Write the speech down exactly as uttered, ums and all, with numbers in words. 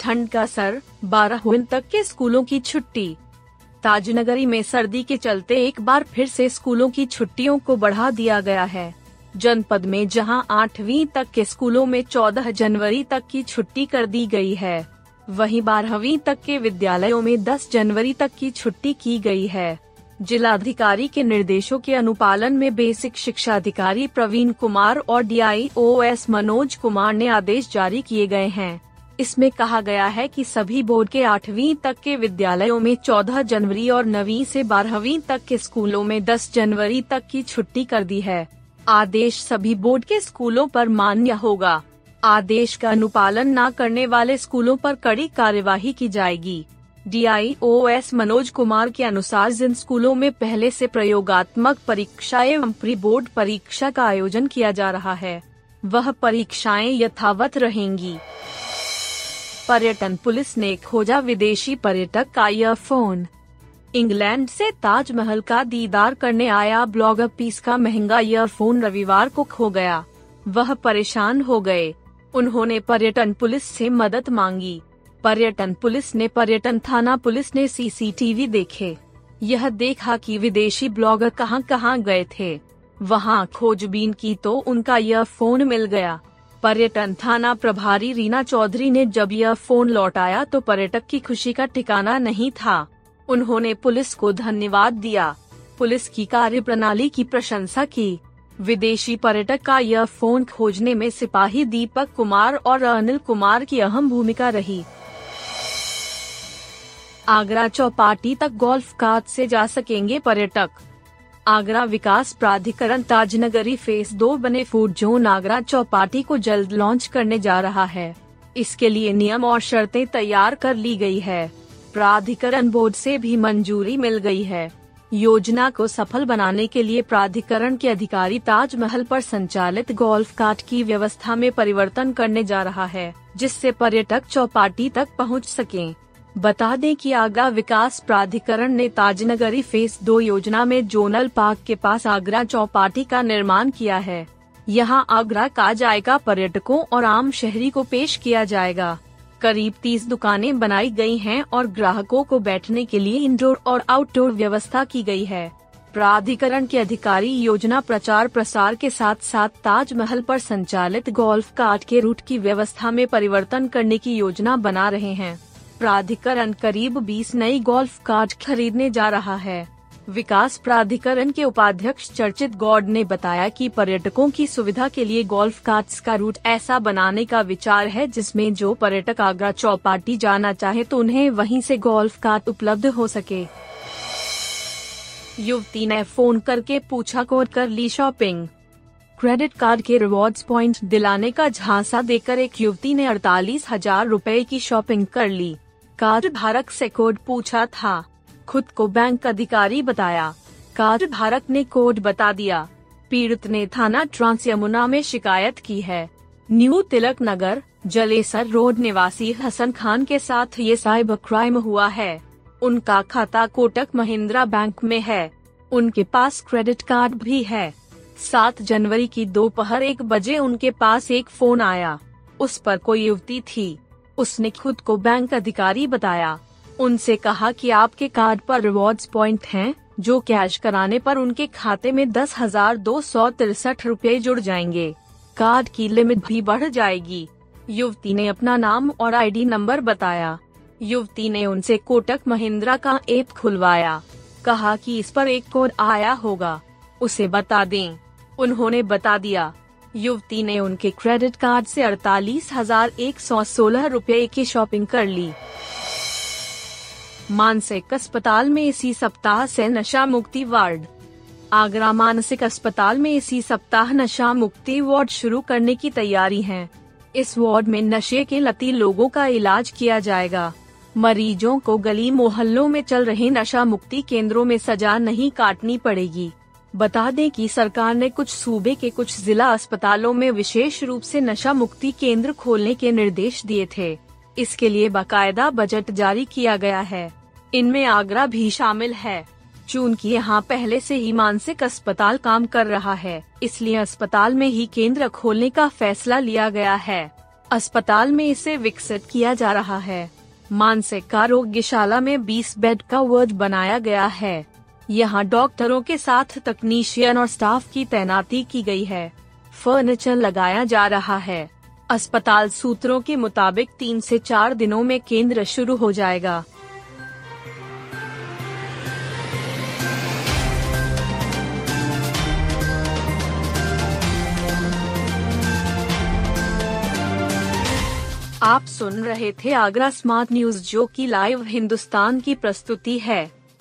ठंड का असर, बारह जून तक के स्कूलों की छुट्टी। ताजनगरी में सर्दी के चलते एक बार फिर से स्कूलों की छुट्टियों को बढ़ा दिया गया है। जनपद में जहां आठवीं तक के स्कूलों में चौदह जनवरी तक की छुट्टी कर दी गई है, वहीं बारहवीं तक के विद्यालयों में दस जनवरी तक की छुट्टी की गई है। जिलाधिकारी के निर्देशों के अनुपालन में बेसिक शिक्षा अधिकारी प्रवीण कुमार और डीआईओएस मनोज कुमार ने आदेश जारी किए गए हैं। इसमें कहा गया है कि सभी बोर्ड के आठवीं तक के विद्यालयों में चौदह जनवरी और नवीं से बारहवीं तक के स्कूलों में दस जनवरी तक की छुट्टी कर दी है। आदेश सभी बोर्ड के स्कूलों पर मान्य होगा। आदेश का अनुपालन न करने वाले स्कूलों पर कड़ी कार्यवाही की जाएगी। डीआईओएस मनोज कुमार के अनुसार जिन स्कूलों में पहले से प्रयोगात्मक परीक्षा एवं प्री बोर्ड परीक्षा का आयोजन किया जा रहा है, वह परीक्षाएं यथावत रहेंगी। पर्यटन पुलिस ने खोजा विदेशी पर्यटक का ईयरफोन। इंग्लैंड से ताजमहल का दीदार करने आया ब्लॉगर पीस का महंगा ईयरफोन रविवार को खो गया। वह परेशान हो गए। उन्होंने पर्यटन पुलिस से मदद मांगी। पर्यटन पुलिस ने पर्यटन थाना पुलिस ने सीसीटीवी देखे। यह देखा कि विदेशी ब्लॉगर कहां कहां गए थे। वहां खोजबीन की तो उनका ईयरफोन मिल गया। पर्यटन थाना प्रभारी रीना चौधरी ने जब यह फोन लौटाया तो पर्यटक की खुशी का ठिकाना नहीं था। उन्होंने पुलिस को धन्यवाद दिया, पुलिस की कार्यप्रणाली की प्रशंसा की। विदेशी पर्यटक का यह फोन खोजने में सिपाही दीपक कुमार और अनिल कुमार की अहम भूमिका रही। आगरा चौपाटी तक गोल्फ कार्ट से जा सकेंगे पर्यटक। आगरा विकास प्राधिकरण ताजनगरी फेस दो बने फूड जोन आगरा चौपाटी को जल्द लॉन्च करने जा रहा है। इसके लिए नियम और शर्तें तैयार कर ली गई है। प्राधिकरण बोर्ड से भी मंजूरी मिल गई है। योजना को सफल बनाने के लिए प्राधिकरण के अधिकारी ताजमहल पर संचालित गोल्फ कार्ट की व्यवस्था में परिवर्तन करने जा रहा है, जिससे पर्यटक चौपाटी तक पहुँच सकें। बता दें कि आगरा विकास प्राधिकरण ने ताजनगरी फेस दो योजना में जोनल पार्क के पास आगरा चौपाटी का निर्माण किया है। यहां आगरा का जायका पर्यटकों और आम शहरी को पेश किया जाएगा। करीब तीस दुकानें बनाई गई हैं और ग्राहकों को बैठने के लिए इंडोर और आउटडोर व्यवस्था की गई है। प्राधिकरण के अधिकारी योजना प्रचार प्रसार के साथ साथ ताजमहल पर संचालित गोल्फ कार्ट के रूट की व्यवस्था में परिवर्तन करने की योजना बना रहे हैं। प्राधिकरण करीब बीस नई गोल्फ कार्ट खरीदने जा रहा है। विकास प्राधिकरण के उपाध्यक्ष चर्चित गौड ने बताया कि पर्यटकों की सुविधा के लिए गोल्फ कार्ट्स का रूट ऐसा बनाने का विचार है जिसमें जो पर्यटक आगरा चौपाटी जाना चाहे तो उन्हें वहीं से गोल्फ कार्ट उपलब्ध हो सके। युवती ने फोन करके पूछा कोड कर ली शॉपिंग। क्रेडिट कार्ड के रिवॉर्ड्स पॉइंट दिलाने का झांसा देकर एक युवती ने अड़तालीस हजार रूपए की शॉपिंग कर ली। कार्ड धारक से कोड पूछा था, खुद को बैंक अधिकारी बताया। कार्ड धारक ने कोड बता दिया। पीड़ित ने थाना ट्रांस यमुना में शिकायत की है। न्यू तिलक नगर जलेसर रोड निवासी हसन खान के साथ ये साइबर क्राइम हुआ है। उनका खाता कोटक महिंद्रा बैंक में है। उनके पास क्रेडिट कार्ड भी है। सात जनवरी की दोपहर एक बजे उनके पास एक फोन आया। उस पर कोई युवती थी। उसने खुद को बैंक अधिकारी बताया। उनसे कहा कि आपके कार्ड पर रिवॉर्ड्स पॉइंट हैं, जो कैश कराने पर उनके खाते में दस हजार दो सौ तिरसठ रूपए जुड़ जाएंगे। कार्ड की लिमिट भी बढ़ जाएगी। युवती ने अपना नाम और आईडी नंबर बताया। युवती ने उनसे कोटक महिंद्रा का ऐप खुलवाया। कहा कि इस पर एक कोड आया होगा, उसे बता दें। उन्होंने बता दिया। युवती ने उनके क्रेडिट कार्ड से अड़तालीस हजार एक सौ सोलह रूपए की शॉपिंग कर ली। मानसिक अस्पताल में इसी सप्ताह से नशा मुक्ति वार्ड। आगरा मानसिक अस्पताल में इसी सप्ताह नशा मुक्ति वार्ड शुरू करने की तैयारी है। इस वार्ड में नशे के लती लोगों का इलाज किया जाएगा। मरीजों को गली मोहल्लों में चल रहे नशा मुक्ति केंद्रों में सजा नहीं काटनी पड़ेगी। बता दें कि सरकार ने कुछ सूबे के कुछ जिला अस्पतालों में विशेष रूप से नशा मुक्ति केंद्र खोलने के निर्देश दिए थे। इसके लिए बाकायदा बजट जारी किया गया है, इनमें आगरा भी शामिल है। चूँकि यहाँ पहले से ही मानसिक अस्पताल काम कर रहा है, इसलिए अस्पताल में ही केंद्र खोलने का फैसला लिया गया है। अस्पताल में इसे विकसित किया जा रहा है। मानसिक आरोग्यशाला में बीस बेड का वार्ड बनाया गया है। यहाँ डॉक्टरों के साथ तकनीशियन और स्टाफ की तैनाती की गई है। फर्नीचर लगाया जा रहा है। अस्पताल सूत्रों के मुताबिक तीन से चार दिनों में केंद्र शुरू हो जाएगा। आप सुन रहे थे आगरा स्मार्ट न्यूज, जो की लाइव हिंदुस्तान की प्रस्तुति है।